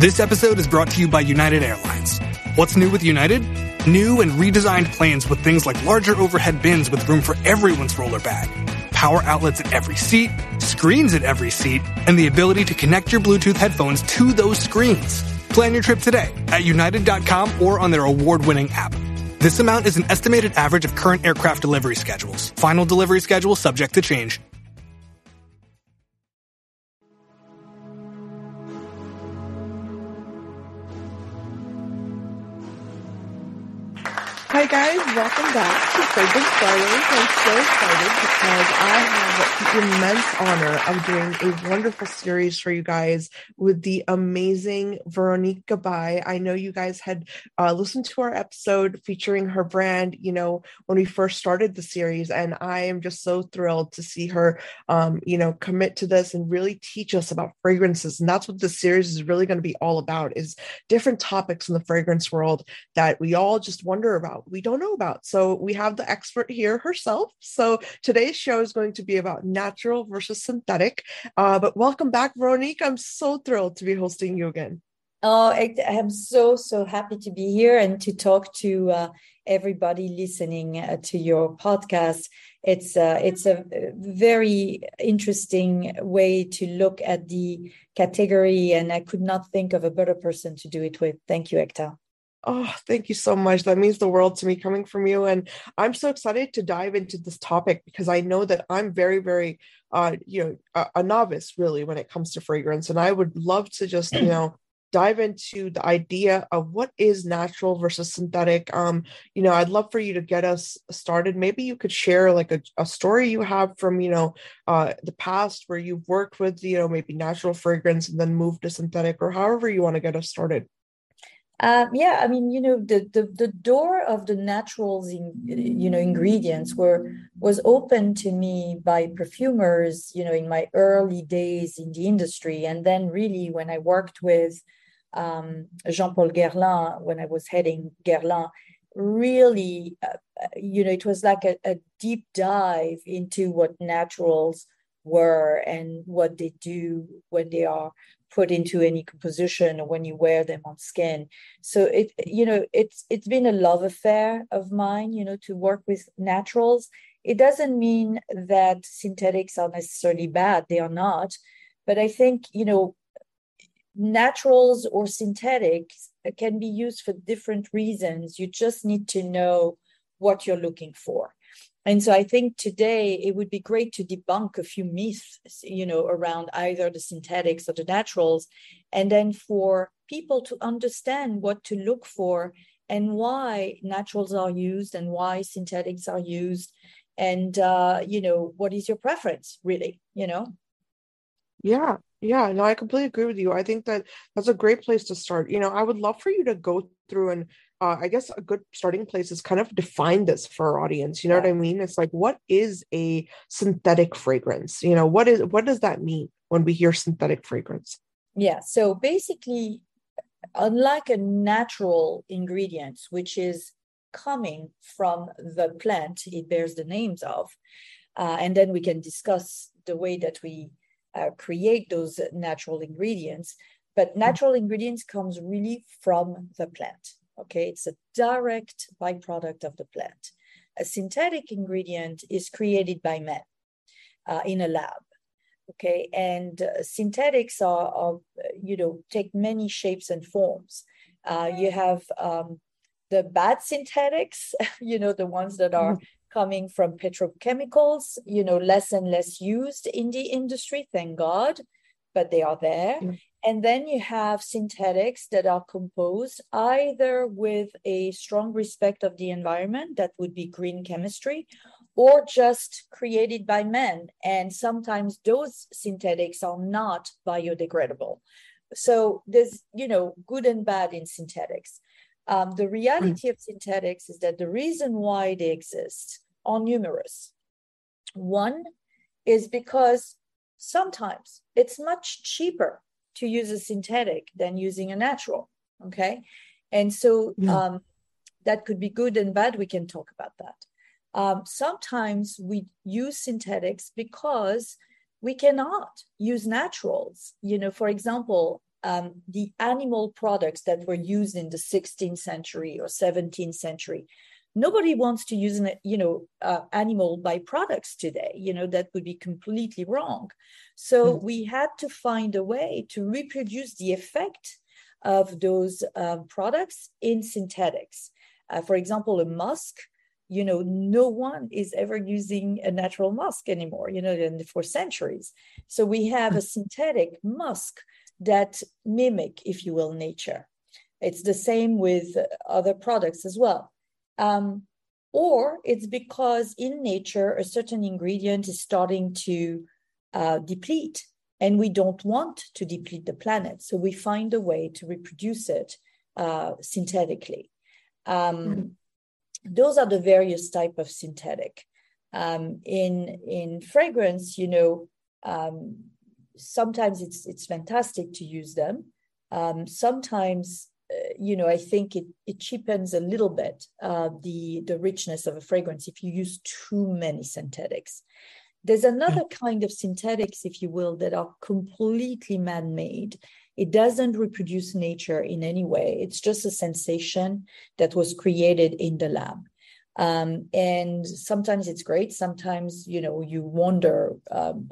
This episode is brought to you by United Airlines. What's new with United? New and redesigned planes with things like larger overhead bins with room for everyone's roller bag, power outlets at every seat, screens at every seat, and the ability to connect your Bluetooth headphones to those screens. Plan your trip today at united.com or on their award-winning app. This amount is an estimated average of current aircraft delivery schedules. Final delivery schedule subject to change. Hi guys, welcome back to Fragrance Stories. I'm so excited because I have the immense honor of doing a wonderful series for you guys with the amazing Veronique Gabai. I know you guys had listened to our episode featuring her brand, you know, when we first started the series, and I am just so thrilled to see her, you know, commit to this and really teach us about fragrances. And that's what this series is really going to be all about, is different topics in the fragrance world that we all just wonder about. We don't know about. So we have the expert here herself. So today's show is going to be about natural versus synthetic. But welcome back, Veronique. I'm so thrilled to be hosting you again. Oh, I'm so happy to be here and to talk to everybody listening to your podcast. It's a very interesting way to look at the category, and I could not think of a better person to do it with. Thank you, Ekta. Oh, thank you so much. That means the world to me coming from you. And I'm so excited to dive into this topic because I know that I'm very, very, a novice really when it comes to fragrance. And I would love to just, you know, dive into the idea of what is natural versus synthetic. You know, I'd love for you to get us started. Maybe you could share like a story you have from, you know, the past where you've worked with, you know, maybe natural fragrance and then moved to synthetic, or however you want to get us started. Yeah, I mean, you know, the door of the naturals, ingredients was opened to me by perfumers, you know, in my early days in the industry. And then really when I worked with Jean-Paul Guerlain, when I was heading Guerlain, really, it was like a deep dive into what naturals were and what they do when they are put into any composition or when you wear them on skin. So it's been a love affair of mine, you know, to work with naturals. It doesn't mean that synthetics are necessarily bad. They are not. But I think, you know, naturals or synthetics can be used for different reasons. You just need to know what you're looking for. And so I think today it would be great to debunk a few myths, you know, around either the synthetics or the naturals, and then for people to understand what to look for and why naturals are used and why synthetics are used, and, what is your preference really, you know? Yeah. Yeah, no, I completely agree with you. I think that that's a great place to start. You know, I would love for you to go through and I guess a good starting place is kind of define this for our audience. You know what I mean? It's like, what is a synthetic fragrance? You know, what does that mean when we hear synthetic fragrance? Yeah. So basically, unlike a natural ingredient, which is coming from the plant it bears the names of, and then we can discuss the way that we create those natural ingredients, but natural ingredients comes really from the plant. Okay, it's a direct byproduct of the plant. A synthetic ingredient is created by man in a lab. Okay, and synthetics take many shapes and forms. You have the bad synthetics, you know, the ones that are coming from petrochemicals, you know, less and less used in the industry, thank God, but they are there. Yeah. And then you have synthetics that are composed either with a strong respect of the environment, that would be green chemistry, or just created by men. And sometimes those synthetics are not biodegradable. So there's, you know, good and bad in synthetics. The reality of synthetics is that the reason why they exist are numerous. One is because sometimes it's much cheaper to use a synthetic than using a natural, okay? And so that could be good and bad. We can talk about that. Sometimes we use synthetics because we cannot use naturals. You know, for example, the animal products that were used in the 16th century or 17th century. Nobody wants to use, animal byproducts today. You know, that would be completely wrong. So we had to find a way to reproduce the effect of those products in synthetics. For example, a musk, you know, no one is ever using a natural musk anymore, you know, for centuries. So we have a synthetic musk that mimic, if you will, nature. It's the same with other products as well. Or it's because in nature, a certain ingredient is starting to deplete, and we don't want to deplete the planet. So we find a way to reproduce it synthetically. Those are the various type of synthetic. In fragrance, you know, sometimes it's fantastic to use them. Sometimes, you know, I think it cheapens a little bit the richness of a fragrance if you use too many synthetics. There's another kind of synthetics, if you will, that are completely man-made. It doesn't reproduce nature in any way. It's just a sensation that was created in the lab. And sometimes it's great. Sometimes, you know, you wonder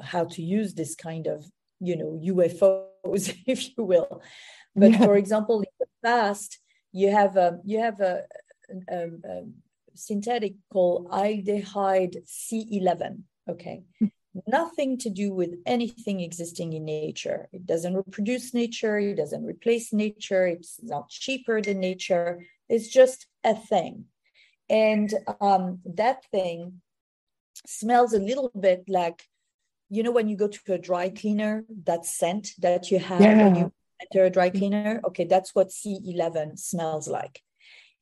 how to use this kind of, you know, UFOs, if you will. But for example, in the past, you have a synthetic called aldehyde C11. Okay, nothing to do with anything existing in nature. It doesn't reproduce nature. It doesn't replace nature. It's not cheaper than nature. It's just a thing. And that thing smells a little bit like, you know, when you go to a dry cleaner, that scent that you have when you enter a dry cleaner. Okay, that's what C11 smells like.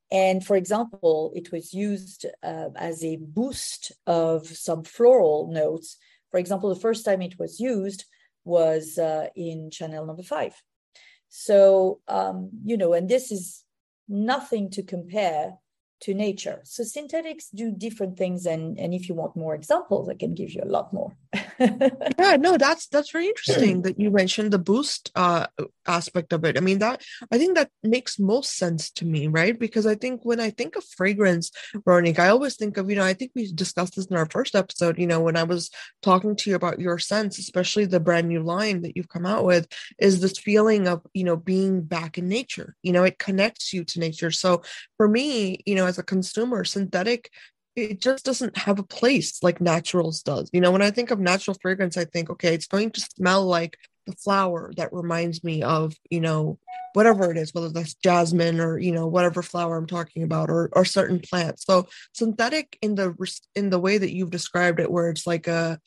And for example, it was used as a boost of some floral notes. For example, the first time it was used was in Chanel No. 5. So, you know, and this is nothing to compare to nature. So synthetics do different things. And if you want more examples, I can give you a lot more. That's very interesting that you mentioned the boost aspect of it. I mean, I think that makes most sense to me, right? Because I think when I think of fragrance, Veronique, I always think of, you know, I think we discussed this in our first episode, you know, when I was talking to you about your scents, especially the brand new line that you've come out with, is this feeling of, you know, being back in nature. You know, it connects you to nature. So for me, you know, as a consumer, synthetic, it just doesn't have a place like naturals does. You know, when I think of natural fragrance, I think, okay, it's going to smell like the flower that reminds me of, you know, whatever it is, whether that's jasmine or, you know, whatever flower I'm talking about, or certain plants. So synthetic in the way that you've described it, where it's like a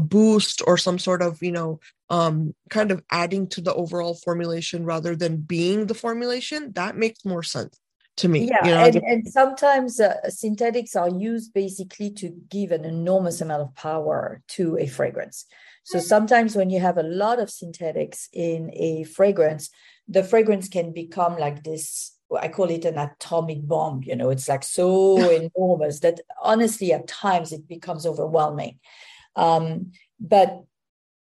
boost or some sort of, you know, kind of adding to the overall formulation rather than being the formulation, that makes more sense to me. Yeah, you know, and sometimes synthetics are used basically to give an enormous amount of power to a fragrance. So sometimes when you have a lot of synthetics in a fragrance, the fragrance can become like this, I call it an atomic bomb, you know, it's like so enormous that honestly, at times it becomes overwhelming. But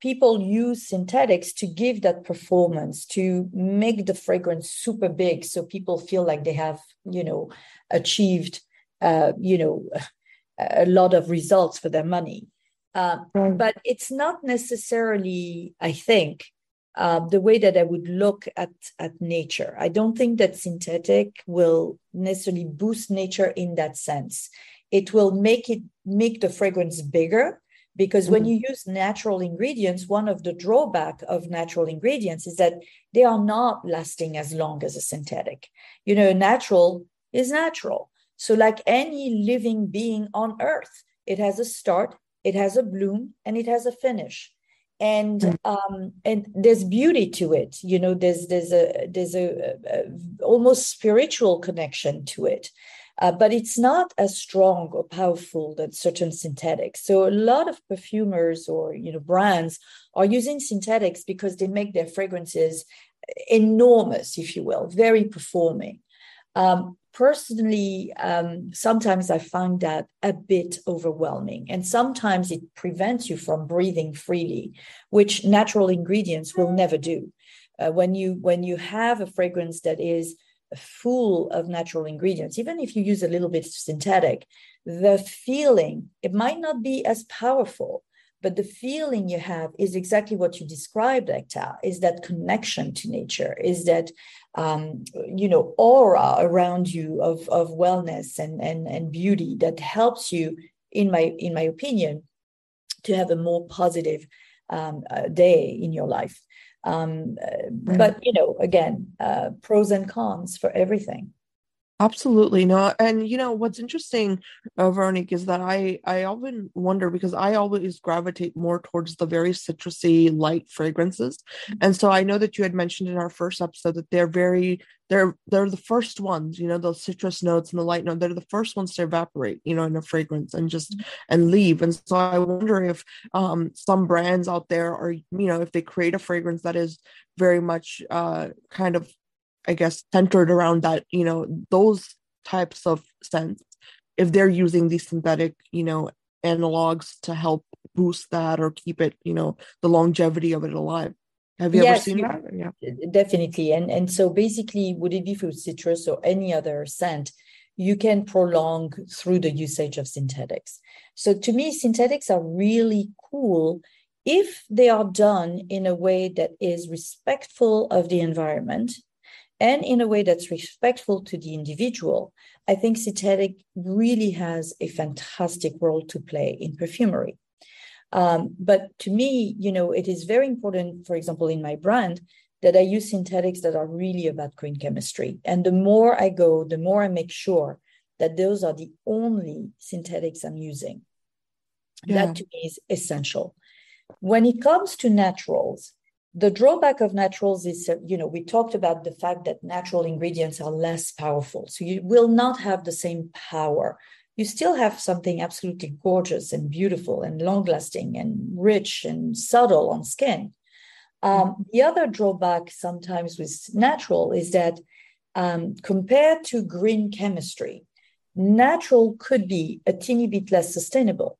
people use synthetics to give that performance, to make the fragrance super big, so people feel like they have, you know, achieved, you know, a lot of results for their money. But it's not necessarily, I think, the way that I would look at nature. I don't think that synthetic will necessarily boost nature in that sense. It will make the fragrance bigger. Because when you use natural ingredients, one of the drawbacks of natural ingredients is that they are not lasting as long as a synthetic. You know, natural is natural. So like any living being on Earth, it has a start, it has a bloom, and it has a finish. And there's beauty to it. You know, there's a almost spiritual connection to it. But it's not as strong or powerful than certain synthetics. So a lot of perfumers or, you know, brands are using synthetics because they make their fragrances enormous, if you will, very performing. Personally, sometimes I find that a bit overwhelming, and sometimes it prevents you from breathing freely, which natural ingredients will never do. When you have a fragrance that is full of natural ingredients, even if you use a little bit of synthetic, the feeling, it might not be as powerful, but the feeling you have is exactly what you described, Ekta, is that connection to nature, is that, aura around you of wellness and beauty that helps you, in my opinion, to have a more positive day in your life. But, again, pros and cons for everything. Absolutely not. And, what's interesting, Veronique, is that I often wonder, because I always gravitate more towards the very citrusy, light fragrances. And so I know that you had mentioned in our first episode that they're the first ones, those citrus notes and the light note, they're the first ones to evaporate, in a fragrance and and leave. And so I wonder if some brands out there are, if they create a fragrance that is very much kind of, I guess, centered around that, those types of scents, if they're using these synthetic, analogs to help boost that or keep it, the longevity of it alive. Have you ever seen that? Yeah, definitely. And so basically, would it be for citrus or any other scent, you can prolong through the usage of synthetics. So to me, synthetics are really cool if they are done in a way that is respectful of the environment, and in a way that's respectful to the individual. I think synthetic really has a fantastic role to play in perfumery. But to me, it is very important, for example, in my brand, that I use synthetics that are really about green chemistry. And the more I go, the more I make sure that those are the only synthetics I'm using. Yeah. That to me is essential. When it comes to naturals, the drawback of naturals is, we talked about the fact that natural ingredients are less powerful. So you will not have the same power. You still have something absolutely gorgeous and beautiful and long-lasting and rich and subtle on skin. The other drawback sometimes with natural is that compared to green chemistry, natural could be a teeny bit less sustainable,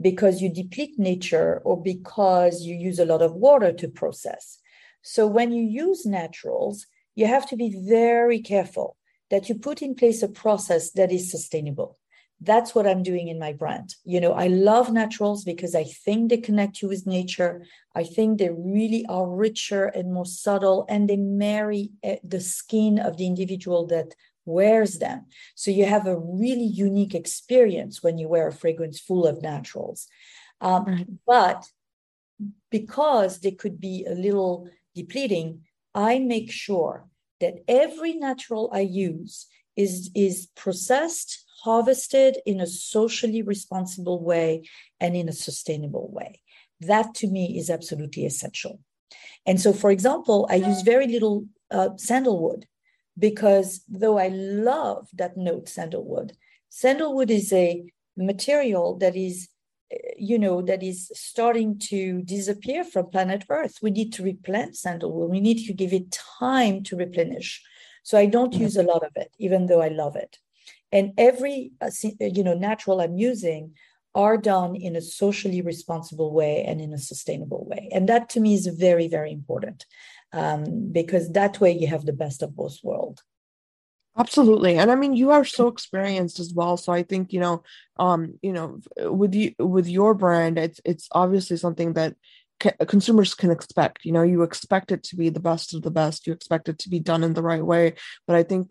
because you deplete nature or because you use a lot of water to process. So when you use naturals, you have to be very careful that you put in place a process that is sustainable. That's what I'm doing in my brand. I love naturals because I think they connect you with nature. I think they really are richer and more subtle, and they marry the skin of the individual that wears them. So you have a really unique experience when you wear a fragrance full of naturals. But because they could be a little depleting, I make sure that every natural I use is processed, harvested in a socially responsible way and in a sustainable way. That to me is absolutely essential. And so, for example, I use very little sandalwood, because though I love that note, sandalwood is a material that is, that is starting to disappear from planet Earth. We need to replant sandalwood. We need to give it time to replenish. So I don't use a lot of it, even though I love it. And every, natural I'm using are done in a socially responsible way and in a sustainable way. And that to me is very, very important. Because that way you have the best of both worlds. Absolutely. And I mean, you are so experienced as well. So I think, with your brand, it's obviously something that consumers can expect. You expect it to be the best of the best. You expect it to be done in the right way. But I think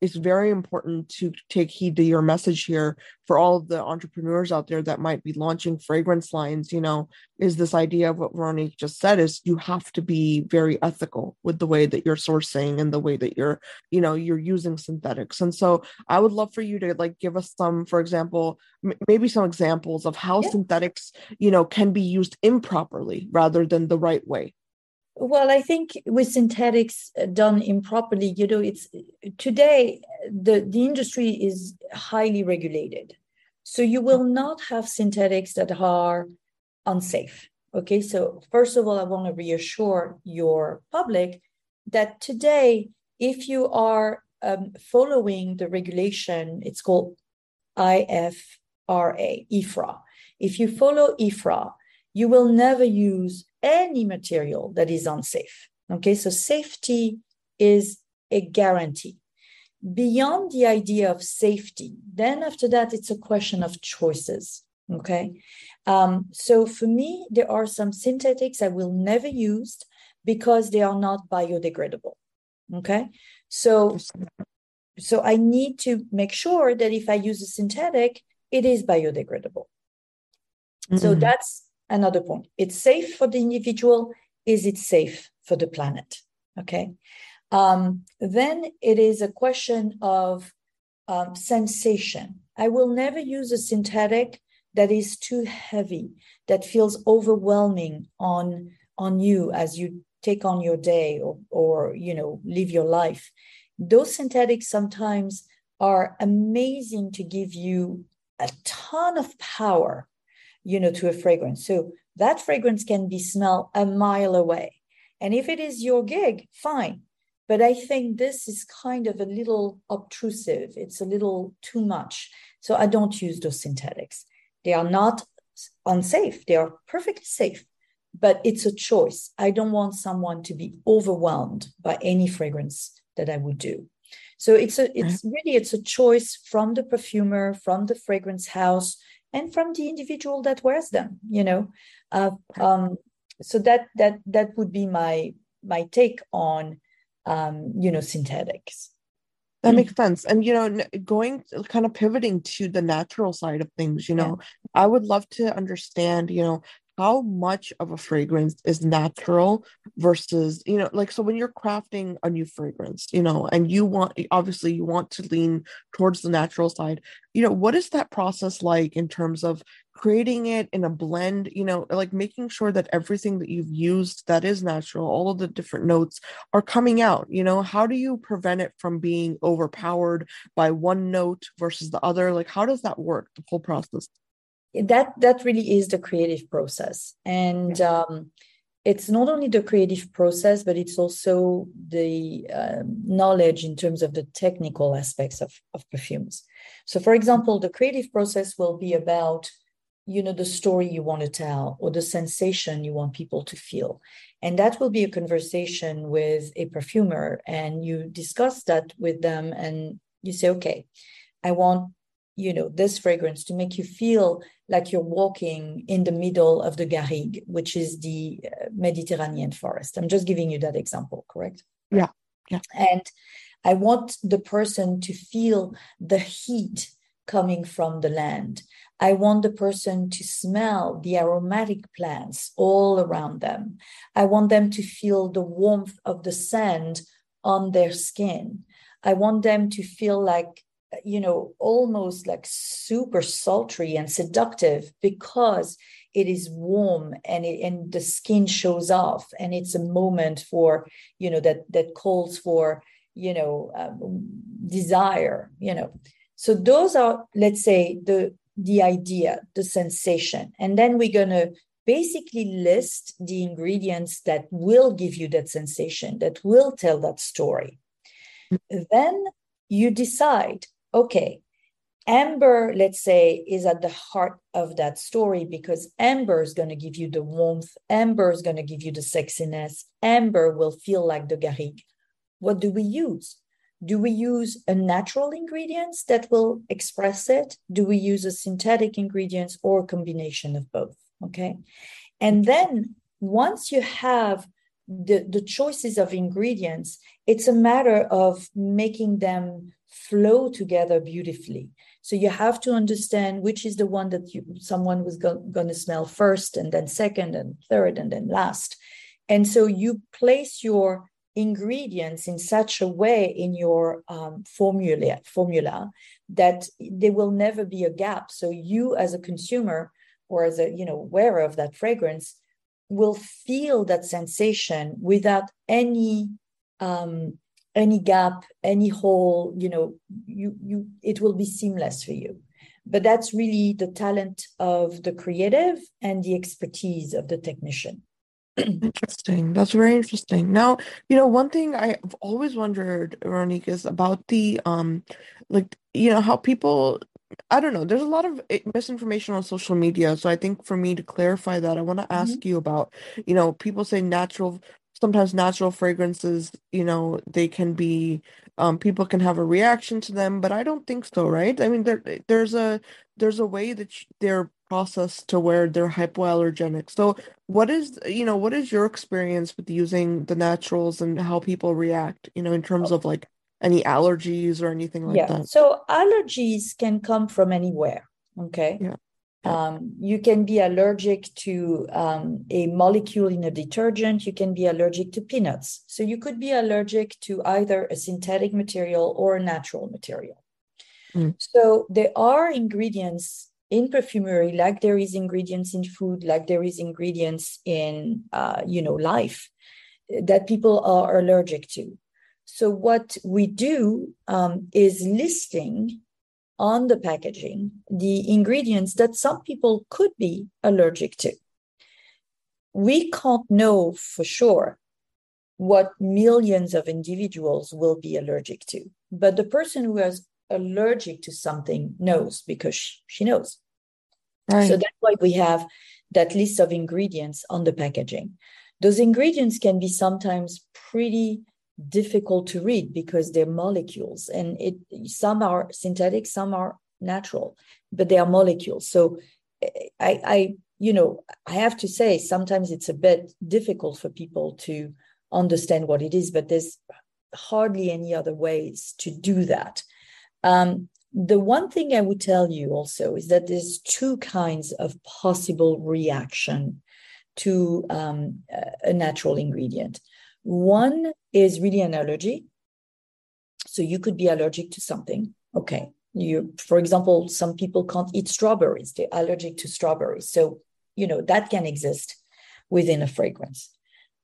it's very important to take heed to your message here for all of the entrepreneurs out there that might be launching fragrance lines. Is this idea of what Veronique just said, is you have to be very ethical with the way that you're sourcing and the way that you're using synthetics. And so I would love for you to give us some, for example, maybe some examples of how synthetics, can be used improperly rather than the right way. Well, I think with synthetics done improperly, it's today the industry is highly regulated. So you will not have synthetics that are unsafe. Okay, so first of all, I want to reassure your public that today, if you are following the regulation, it's called IFRA. If you follow IFRA, you will never use any material that is unsafe. Okay, so safety is a guarantee. Beyond the idea of safety, then after that, it's a question of choices. Okay, so for me, there are some synthetics I will never use because they are not biodegradable. Okay, so I need to make sure that if I use a synthetic, it is biodegradable. Mm-hmm. So that's another point. It's safe for the individual. Is it safe for the planet? Okay. Then it is a question of sensation. I will never use a synthetic that is too heavy, that feels overwhelming on you as you take on your day or you know, live your life. Those synthetics sometimes are amazing to give you a ton of power, you know, to a fragrance. So that fragrance can be smelled a mile away. And if it is your gig, fine. But I think this is kind of a little obtrusive. It's a little too much. So I don't use those synthetics. They are not unsafe. They are perfectly safe, but it's a choice. I don't want someone to be overwhelmed by any fragrance that I would do. So it's really a choice from the perfumer, from the fragrance house, and from the individual that wears them, you know. So that would be my take on synthetics. That makes sense. And, you know, pivoting to the natural side of things, you know, yeah. I would love to understand, you know, how much of a fragrance is natural versus, you know, like, so when you're crafting a new fragrance, you know, and you want to lean towards the natural side, you know, what is that process like in terms of creating it in a blend, you know, like making sure that everything that you've used that is natural, all of the different notes are coming out, you know, how do you prevent it from being overpowered by one note versus the other? Like, how does that work, the whole process? That really is the creative process. And it's not only the creative process, but it's also the knowledge in terms of the technical aspects of perfumes. So, for example, the creative process will be about, you know, the story you want to tell or the sensation you want people to feel. And that will be a conversation with a perfumer, and you discuss that with them and you say, okay, I want, you know, this fragrance to make you feel like you're walking in the middle of the Garrigue, which is the Mediterranean forest. I'm just giving you that example, correct? Yeah. Yeah. And I want the person to feel the heat coming from the land. I want the person to smell the aromatic plants all around them. I want them to feel the warmth of the sand on their skin. I want them to feel like, you know, almost like super sultry and seductive because it is warm and the skin shows off, and it's a moment for, you know, that calls for, you know, desire, you know. So those are, let's say, the idea, the sensation. And then we're going to basically list the ingredients that will give you that sensation, that will tell that story. Then you decide, okay, amber, let's say, is at the heart of that story because amber is going to give you the warmth. Amber is going to give you the sexiness. Amber will feel like the Garrigue. What do we use? Do we use a natural ingredient that will express it? Do we use a synthetic ingredient or a combination of both? Okay. And then once you have the choices of ingredients, it's a matter of making them flow together beautifully. So you have to understand which is the one that someone was going to smell first, and then second, and third, and then last. And so you place your ingredients in such a way in your formula that there will never be a gap. So you, as a consumer or as a, you know, wearer of that fragrance, will feel that sensation without any gap, any hole, you know, it will be seamless for you. But that's really the talent of the creative and the expertise of the technician. Interesting. That's very interesting. Now, you know, one thing I've always wondered, Veronique, is about the, how people, I don't know, there's a lot of misinformation on social media. So I think for me to clarify that, I want to ask you about, you know, people say natural sometimes natural fragrances, they can be, people can have a reaction to them, but I don't think so, right? I mean, there's a way that they're processed to where they're hypoallergenic. So what is your experience with using the naturals and how people react, in terms of like any allergies or anything like that? So allergies can come from anywhere. Okay. Yeah. You can be allergic to a molecule in a detergent. You can be allergic to peanuts. So you could be allergic to either a synthetic material or a natural material. Mm. So there are ingredients in perfumery, like there is ingredients in food, like there is ingredients in, life that people are allergic to. So what we do is listing on the packaging the ingredients that some people could be allergic to. We can't know for sure what millions of individuals will be allergic to, but the person who is allergic to something knows because she knows. Right. So that's why we have that list of ingredients on the packaging. Those ingredients can be sometimes pretty difficult to read because they're molecules, and some are synthetic, some are natural, but they are molecules. So I have to say sometimes it's a bit difficult for people to understand what it is, but there's hardly any other ways to do that. The one thing I would tell you also is that there's two kinds of possible reaction to a natural ingredient. One is really an allergy. So you could be allergic to something. Okay. For example, some people can't eat strawberries. They're allergic to strawberries. So, that can exist within a fragrance.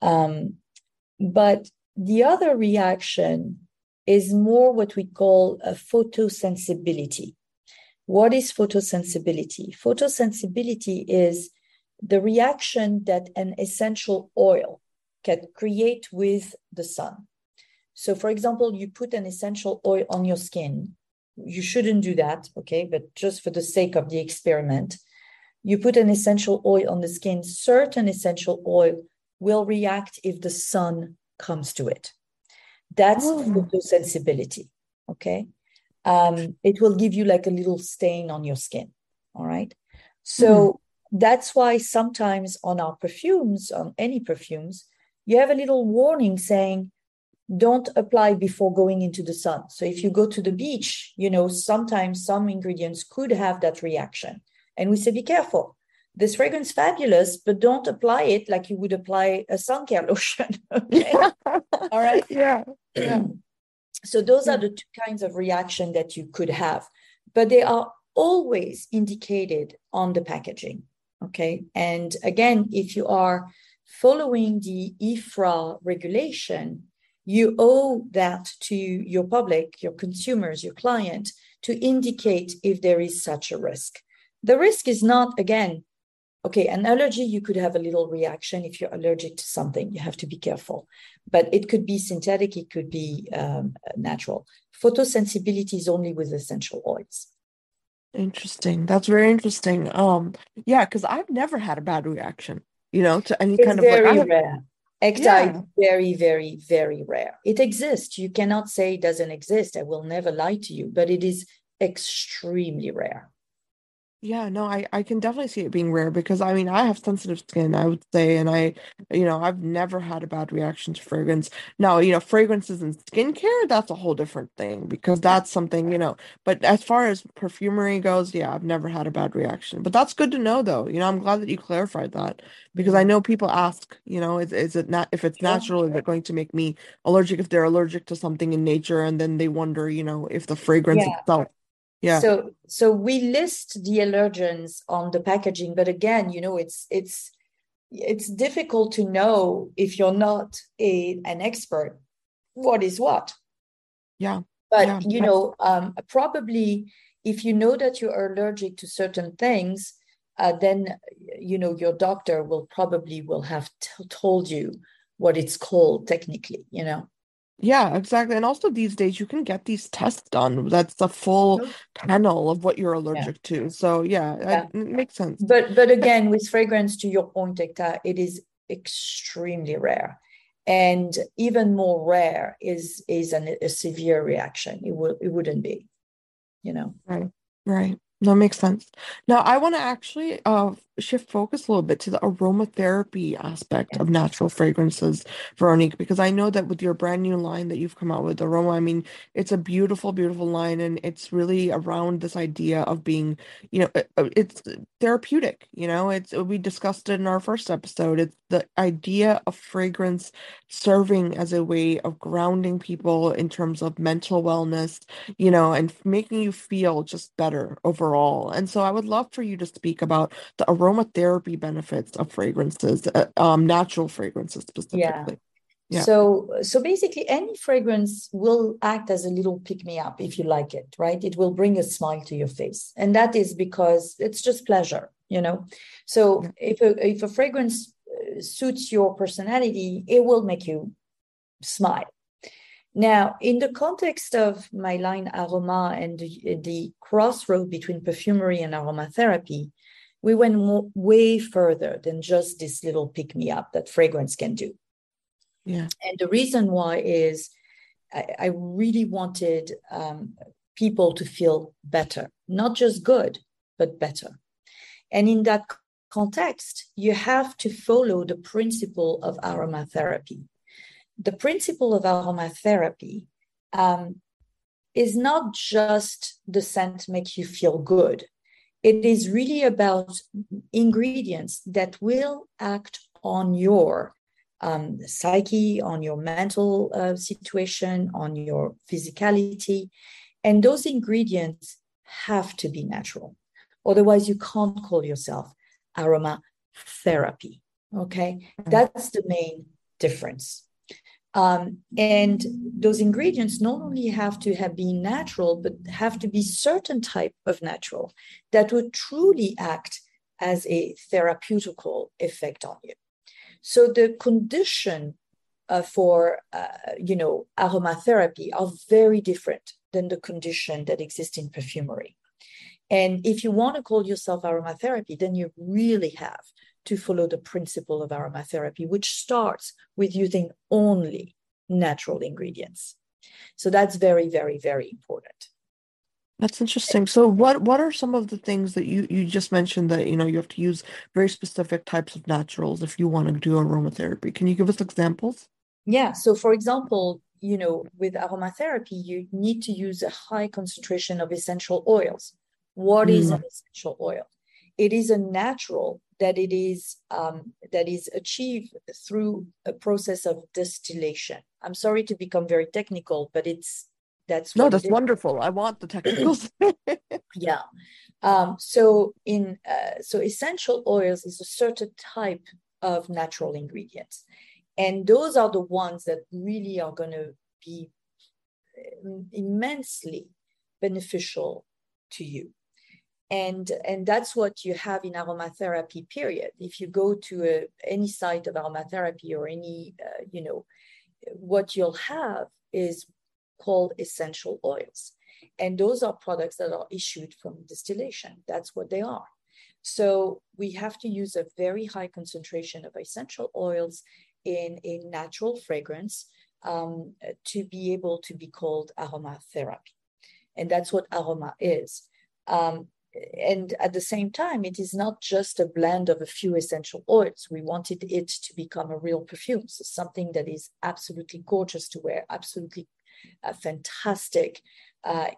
But the other reaction is more what we call a photosensibility. What is photosensibility? Photosensibility is the reaction that an essential oil can create with the sun. So, for example, you put an essential oil on your skin. You shouldn't do that, okay? But just for the sake of the experiment, you put an essential oil on the skin. Certain essential oil will react if the sun comes to it. That's photosensibility, okay? It will give you like a little stain on your skin, all right? So that's why sometimes on our perfumes, on any perfumes, you have a little warning saying, don't apply before going into the sun. So if you go to the beach, sometimes some ingredients could have that reaction. And we say, be careful. This fragrance is fabulous, but don't apply it like you would apply a sun care lotion. Okay? All right? Yeah. So those are the two kinds of reaction that you could have. But they are always indicated on the packaging. Okay? And again, if you are following the IFRA regulation, you owe that to your public, your consumers, your client, to indicate if there is such a risk. The risk is not, again, okay, an allergy, you could have a little reaction if you're allergic to something. You have to be careful. But it could be synthetic, it could be natural. Photosensibility is only with essential oils. Interesting. That's very interesting. Because I've never had a bad reaction. To any kind of very rare. Ectype, very, very, very rare. It exists. You cannot say it doesn't exist. I will never lie to you, but it is extremely rare. Yeah, no, I can definitely see it being rare because I mean, I have sensitive skin, I would say, and I've never had a bad reaction to fragrance. Now, fragrances and skincare, that's a whole different thing because that's something, but as far as perfumery goes, yeah, I've never had a bad reaction, but that's good to know though. I'm glad that you clarified that because I know people ask, is it not, if it's natural, is it going to make me allergic if they're allergic to something in nature? And then they wonder, if the fragrance itself. Yeah. So we list the allergens on the packaging, but again, it's difficult to know if you're not an expert what is what. Yeah. But probably if you know that you're allergic to certain things, then your doctor will have told you what it's called technically, Yeah, exactly. And also these days you can get these tests done. That's the full panel of what you're allergic to. So it makes sense. But again, with fragrance, to your point, Ekta, it is extremely rare. And even more rare is a severe reaction. It wouldn't be, you know. Right. That makes sense. Now, I want to actually shift focus a little bit to the aromatherapy aspect of natural fragrances, Veronique, because I know that with your brand new line that you've come out with, Aroma, I mean, it's a beautiful, beautiful line. And it's really around this idea of being, you know, it's therapeutic, you know, we discussed it in our first episode. It's the idea of fragrance serving as a way of grounding people in terms of mental wellness, you know, and making you feel just better overall. And so I would love for you to speak about the aromatherapy benefits of fragrances, natural fragrances specifically. Yeah. So basically any fragrance will act as a little pick-me-up if you like it, right? It will bring a smile to your face. And that is because it's just pleasure, you know? So if a fragrance suits your personality, it will make you smile. Now, in the context of my line Aroma and the crossroad between perfumery and aromatherapy, we went way further than just this little pick-me-up that fragrance can do. Yeah. And the reason why is I really wanted people to feel better, not just good, but better. And in that context, you have to follow the principle of aromatherapy. The principle of aromatherapy is not just the scent make you feel good. It is really about ingredients that will act on your psyche, on your mental situation, on your physicality. And those ingredients have to be natural. Otherwise, you can't call yourself aromatherapy. Okay, that's the main difference. And those ingredients not only have to have been natural, but have to be certain type of natural that would truly act as a therapeutical effect on you. So the condition for aromatherapy are very different than the condition that exist in perfumery. And if you want to call yourself aromatherapy, then you really have to follow the principle of aromatherapy, which starts with using only natural ingredients. So that's very, very, very important. That's interesting. So what are some of the things that you just mentioned that, you know, you have to use very specific types of naturals if you want to do aromatherapy? Can you give us examples? Yeah. So for example, you know, with aromatherapy, you need to use a high concentration of essential oils. What is an essential oil? It is a natural that is achieved through a process of distillation. I'm sorry to become very technical, but that's wonderful. I want the technicals. Yeah. So essential oils is a certain type of natural ingredients, and those are the ones that really are going to be immensely beneficial to you. And that's what you have in aromatherapy, period. If you go to any site of aromatherapy or any, what you'll have is called essential oils. And those are products that are issued from distillation. That's what they are. So we have to use a very high concentration of essential oils in a natural fragrance to be able to be called aromatherapy. And that's what aroma is. And at the same time, it is not just a blend of a few essential oils. We wanted it to become a real perfume, so something that is absolutely gorgeous to wear, absolutely fantastic,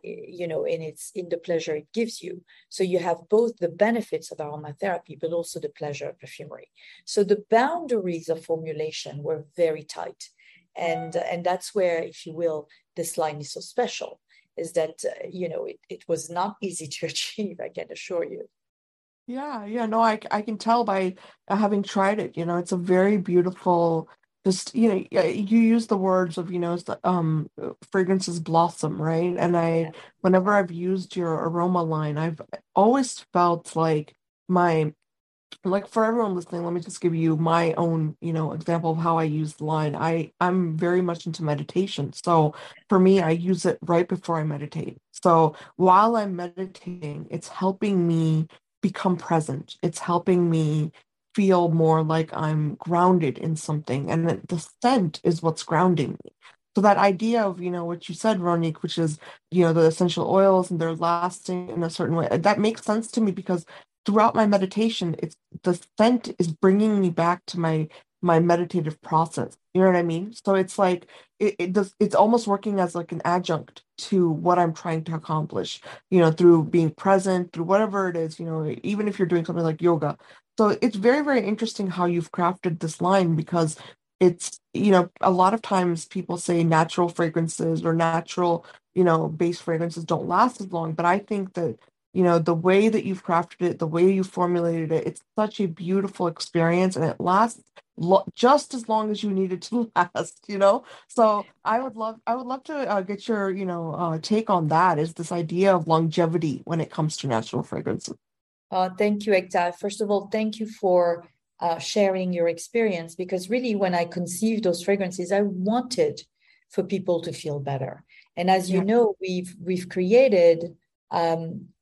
in the pleasure it gives you. So you have both the benefits of aromatherapy, but also the pleasure of perfumery. So the boundaries of formulation were very tight. And that's where, if you will, this line is so special. Is that, it was not easy to achieve, I can assure you. Yeah, no, I can tell by having tried it, you know, it's a very beautiful, just, you know, you use the words of, you know, fragrances blossom, right? And whenever I've used your aroma line, I've always felt like for everyone listening, let me just give you my own, you know, example of how I use the line. I'm very much into meditation. So for me, I use it right before I meditate. So while I'm meditating, it's helping me become present. It's helping me feel more like I'm grounded in something. And the scent is what's grounding me. So that idea of, you know, what you said, Veronique, which is, you know, the essential oils and they're lasting in a certain way, that makes sense to me because throughout my meditation, it's the scent is bringing me back to my meditative process. You know what I mean? So it's like, it's almost working as like an adjunct to what I'm trying to accomplish, you know, through being present, through whatever it is, you know, even if you're doing something like yoga. So it's very, very interesting how you've crafted this line because it's, you know, a lot of times people say natural fragrances or natural, you know, base fragrances don't last as long. But I think that, you know, the way that you've crafted it, the way you formulated it, it's such a beautiful experience and it lasts just as long as you need it to last, you know? So I would love to get your, you know, take on that is this idea of longevity when it comes to natural fragrances. Thank you, Ekta. First of all, thank you for sharing your experience, because really when I conceived those fragrances, I wanted for people to feel better. And as you know, we've created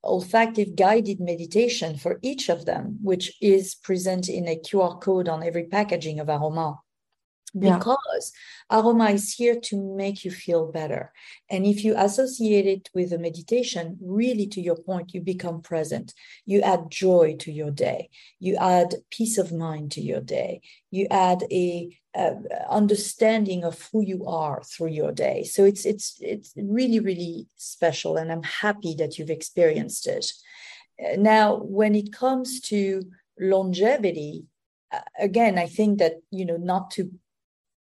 olfactive guided meditation for each of them, which is present in a QR code on every packaging of Aroma. Because Aroma is here to make you feel better. And if you associate it with a meditation, really to your point, you become present. You add joy to your day. You add peace of mind to your day. You add a understanding of who you are through your day. So it's really, really special. And I'm happy that you've experienced it. Now, when it comes to longevity, again, I think that, you know, not to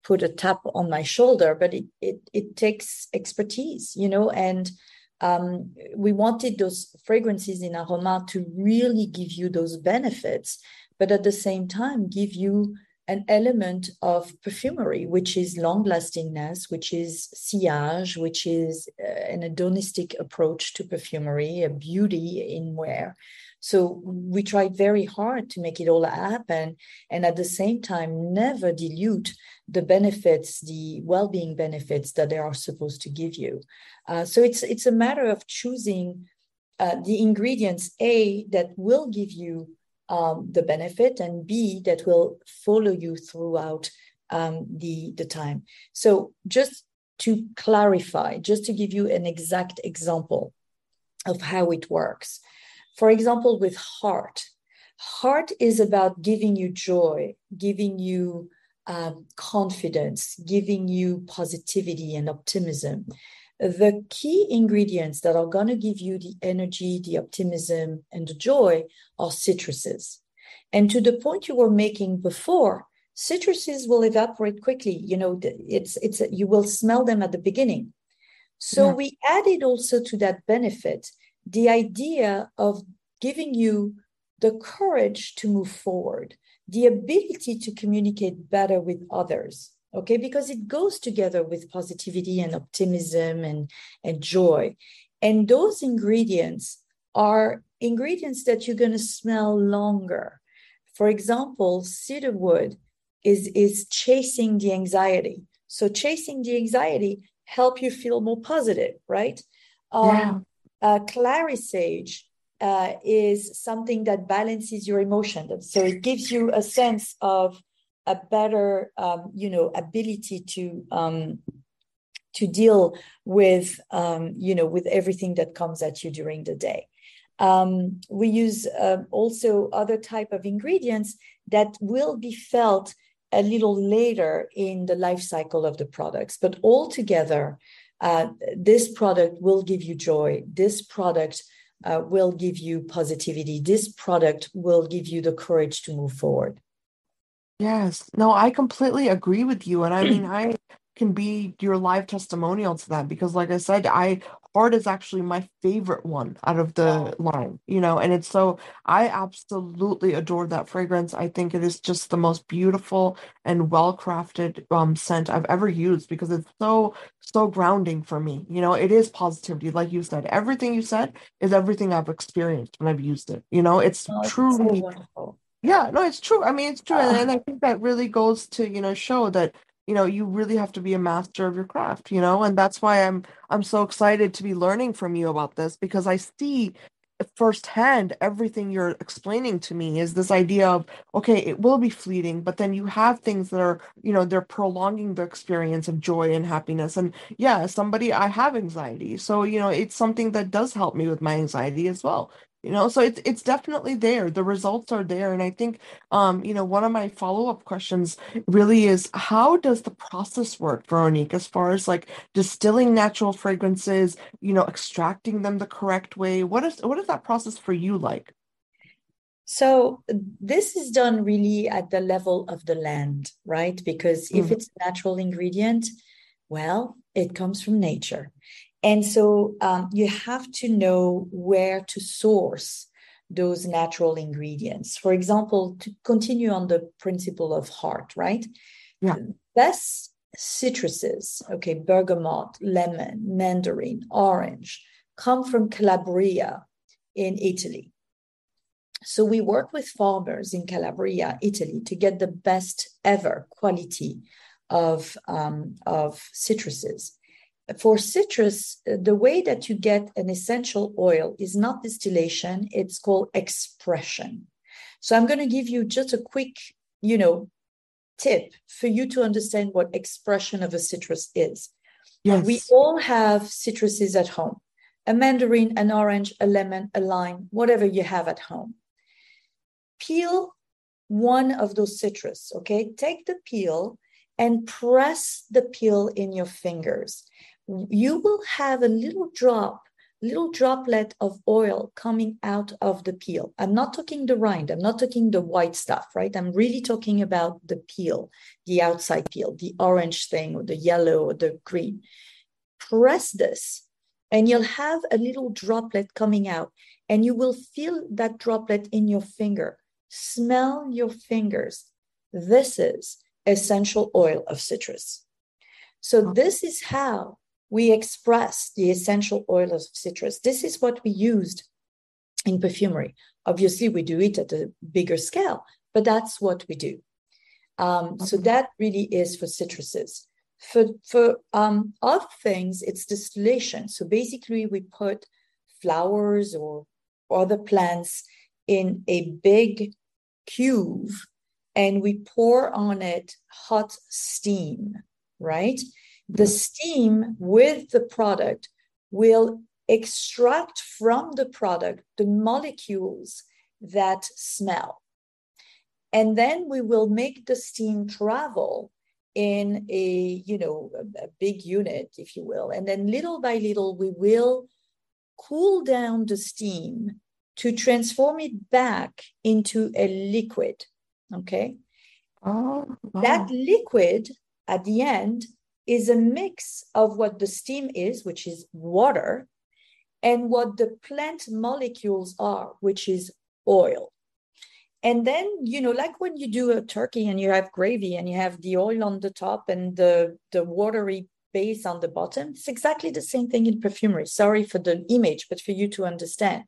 put a tap on my shoulder, but it takes expertise, you know, and we wanted those fragrances in Aroma to really give you those benefits, but at the same time, give you an element of perfumery, which is long lastingness, which is sillage, which is an hedonistic approach to perfumery, a beauty in wear. So we tried very hard to make it all happen, and at the same time, never dilute the benefits, the well-being benefits that they are supposed to give you. So it's a matter of choosing the ingredients, A, that will give you the benefit, and B, that will follow you throughout the time. So just to clarify, just to give you an exact example of how it works. For example, with heart. Heart is about giving you joy, giving you confidence, giving you positivity and optimism. The key ingredients that are going to give you the energy, the optimism, and the joy are citruses. And to the point you were making before, citruses will evaporate quickly. You know, it's you will smell them at the beginning. So we added also to that benefit the idea of giving you the courage to move forward, the ability to communicate better with others, okay? Because it goes together with positivity and optimism and joy. And those ingredients are ingredients that you're going to smell longer. For example, cedarwood is chasing the anxiety. So chasing the anxiety help you feel more positive, right? Clary sage is something that balances your emotion. So it gives you a sense of a better, you know, ability to deal with, you know, with everything that comes at you during the day. We use also other type of ingredients that will be felt a little later in the life cycle of the products, but all together, this product will give you joy. This product will give you positivity. This product will give you the courage to move forward. Yes. No, I completely agree with you. And I mean, I can be your live testimonial to that because like I said, heart is actually my favorite one out of the line, you know, and it's so I absolutely adore that fragrance. I think it is just the most beautiful and well-crafted scent I've ever used because it's so grounding for me. You know, it is positivity. Like you said, everything you said is everything I've experienced when I've used it. You know, it's truly so wonderful. Yeah, no, it's true. I mean, it's true. And I think that really goes to, you know, show that you know, you really have to be a master of your craft, you know, and that's why I'm so excited to be learning from you about this because I see firsthand, everything you're explaining to me is this idea of, okay, it will be fleeting, but then you have things that are, you know, they're prolonging the experience of joy and happiness. And yeah, I have anxiety. So, you know, it's something that does help me with my anxiety as well. You know, so it's definitely there. The results are there. And I think, you know, one of my follow-up questions really is, how does the process work, Veronique, as far as like distilling natural fragrances, you know, extracting them the correct way? What is that process for you like? So this is done really at the level of the land, right? Because if it's a natural ingredient, well, it comes from nature. And so you have to know where to source those natural ingredients. For example, to continue on the principle of heart, right? Yeah. Best citruses, okay, bergamot, lemon, mandarin, orange, come from Calabria in Italy. So we work with farmers in Calabria, Italy, to get the best ever quality of citruses. For citrus, the way that you get an essential oil is not distillation, it's called expression. So I'm going to give you just a quick, you know, tip for you to understand what expression of a citrus is. Yes. We all have citruses at home, a mandarin, an orange, a lemon, a lime, whatever you have at home. Peel one of those citrus, okay? Take the peel and press the peel in your fingers. You will have a little droplet of oil coming out of the peel. I'm not talking the rind. I'm not talking the white stuff, right? I'm really talking about the peel, the outside peel, the orange thing or the yellow or the green. Press this and you'll have a little droplet coming out and you will feel that droplet in your finger. Smell your fingers. This is essential oil of citrus. So this is how we express the essential oil of citrus. This is what we used in perfumery. Obviously, we do it at a bigger scale, but that's what we do. So that really is for citruses. For other things, it's distillation. So basically, we put flowers or other plants in a big cuve and we pour on it hot steam, right? The steam with the product will extract from the product the molecules that smell. And then we will make the steam travel in a big unit, if you will. And then little by little, we will cool down the steam to transform it back into a liquid. Okay. Oh, wow. That liquid at the end is a mix of what the steam is, which is water, and what the plant molecules are, which is oil. And then, you know, like when you do a turkey and you have gravy and you have the oil on the top and the watery base on the bottom, it's exactly the same thing in perfumery. Sorry for the image, but for you to understand.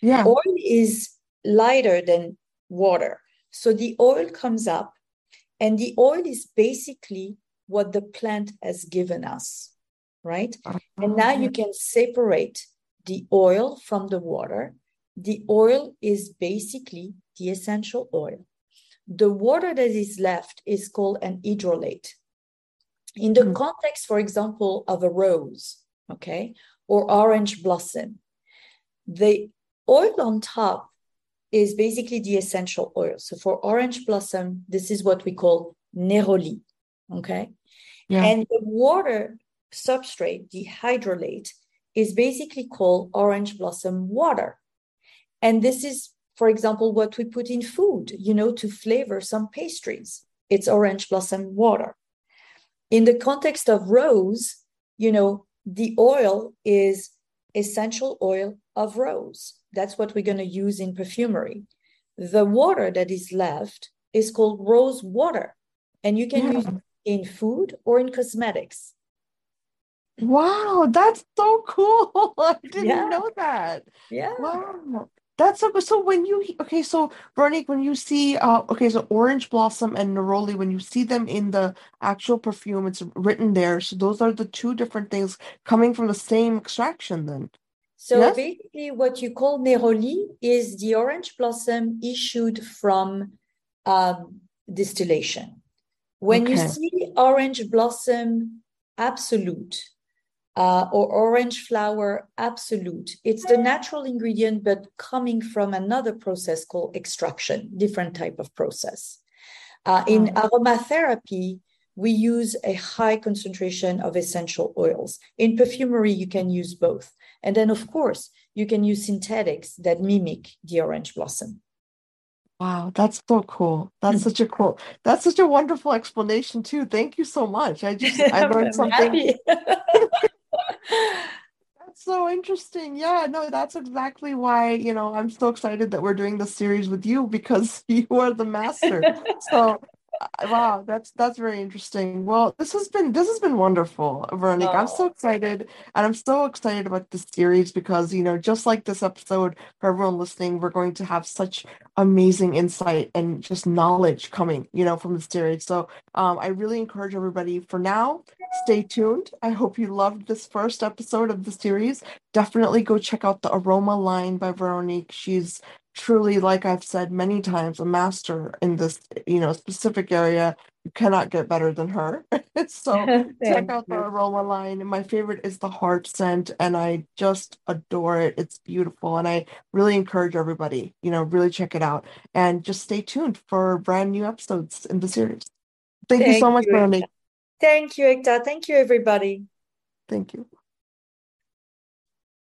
Yeah. Oil is lighter than water. So the oil comes up, and the oil is basically what the plant has given us, right? And now you can separate the oil from the water. The oil is basically the essential oil. The water that is left is called an hydrolate. In the context, for example, of a rose, okay, or orange blossom, the oil on top is basically the essential oil. So for orange blossom, this is what we call neroli, okay? Yeah. And the water substrate, the hydrolate, is basically called orange blossom water. And this is, for example, what we put in food, you know, to flavor some pastries. It's orange blossom water. In the context of rose, you know, the oil is essential oil of rose. That's what we're going to use in perfumery. The water that is left is called rose water, and you can use it in food or in cosmetics. Wow, that's so cool. I didn't know that. Yeah. Wow. That's so Veronique, when you see, so orange blossom and neroli, when you see them in the actual perfume, it's written there. So those are the two different things coming from the same extraction then. So yes, basically what you call neroli is the orange blossom issued from distillation. When you see orange blossom absolute or orange flower absolute, it's the natural ingredient, but coming from another process called extraction, different type of process. In aromatherapy, we use a high concentration of essential oils. In perfumery, you can use both. And then, of course, you can use synthetics that mimic the orange blossom. Wow, that's so cool. That's such a cool, that's such a wonderful explanation too. Thank you so much. I learned something. That's so interesting. Yeah, no, that's exactly why, you know, I'm so excited that we're doing this series with you, because you are the master. So wow, that's very interesting. Well, this has been wonderful, Veronique. Oh. I'm so excited, and I'm so excited about this series because, you know, just like this episode, for everyone listening, we're going to have such amazing insight and just knowledge coming, you know, from the series. So I really encourage everybody, for now, stay tuned. I hope you loved this first episode of the series. Definitely go check out the Aroma line by Veronique. She's truly, like I've said many times, a master in this, you know, specific area. You cannot get better than her. So check out the Aroma line. My favorite is the heart scent, and I just adore it. It's beautiful. And I really encourage everybody, you know, really check it out and just stay tuned for brand new episodes in the series. Thank you so much, Veronique. Thank you, Ekta. Thank you, everybody. Thank you.